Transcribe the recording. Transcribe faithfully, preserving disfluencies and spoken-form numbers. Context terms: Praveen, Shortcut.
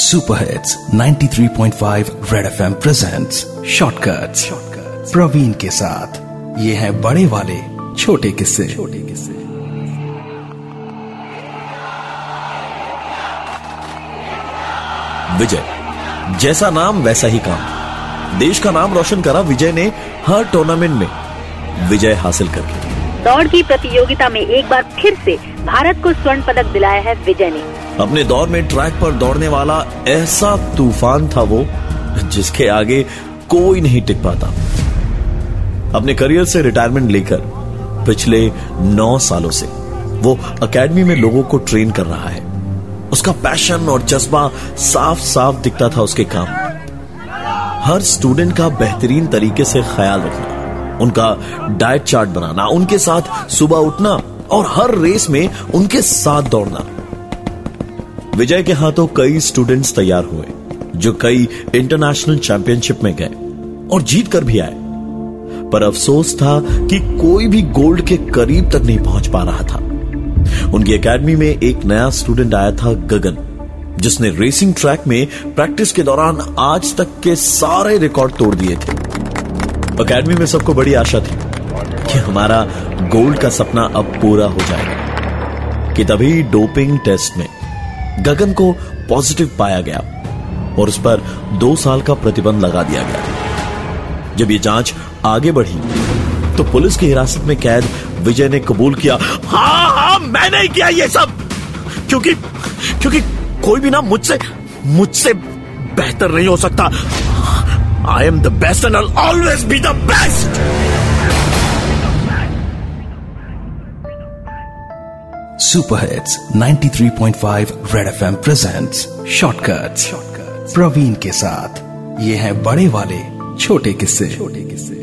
Super hits ninety three point five red FM presents shortcuts Praveen के साथ। ये हैं बड़े वाले छोटे किस्से। छोटे किस्से विजय, जैसा नाम वैसा ही काम। देश का नाम रोशन करा विजय ने हर टूर्नामेंट में विजय हासिल करके। दौड़ की प्रतियोगिता में एक बार फिर से भारत को स्वर्ण पदक दिलाया है विजय ने। अपने दौर में ट्रैक पर दौड़ने वाला ऐसा तूफान था वो, जिसके आगे कोई नहीं टिक पाता। अपने करियर से रिटायरमेंट लेकर पिछले नौ सालों से वो एकेडमी में लोगों को ट्रेन कर रहा है। उसका पैशन और जज्बा साफ साफ दिखता था उसके काम में। हर स्टूडेंट का बेहतरीन तरीके से ख्याल रखना, उनका डाइट चार्ट बनाना, उनके साथ सुबह उठना और हर रेस में उनके साथ दौड़ना। विजय के हाथों कई स्टूडेंट्स तैयार हुए जो कई इंटरनेशनल चैंपियनशिप में गए और जीत कर भी आए, पर अफसोस था कि कोई भी गोल्ड के करीब तक नहीं पहुंच पा रहा था। उनकी एकेडमी में एक नया स्टूडेंट आया था, गगन, जिसने रेसिंग ट्रैक में प्रैक्टिस के दौरान आज तक के सारे रिकॉर्ड तोड़ दिए थे। एकेडमी में सबको बड़ी आशा थी कि हमारा गोल्ड का सपना अब पूरा हो जाएगा, कि तभी डोपिंग टेस्ट में गगन को पॉजिटिव पाया गया और उस पर दो साल का प्रतिबंध लगा दिया गया। जब ये जांच आगे बढ़ी तो पुलिस की हिरासत में कैद विजय ने कबूल किया, हाँ हाँ मैंने ही किया ये सब, क्योंकि क्योंकि कोई भी ना मुझसे मुझसे बेहतर नहीं हो सकता। I am the best and I'll always be the best. Super Hits ninety three point five Red F M presents Shortcuts. Praveen के साथ ये हैं बड़े वाले छोटे किस्से। छोटे किस्से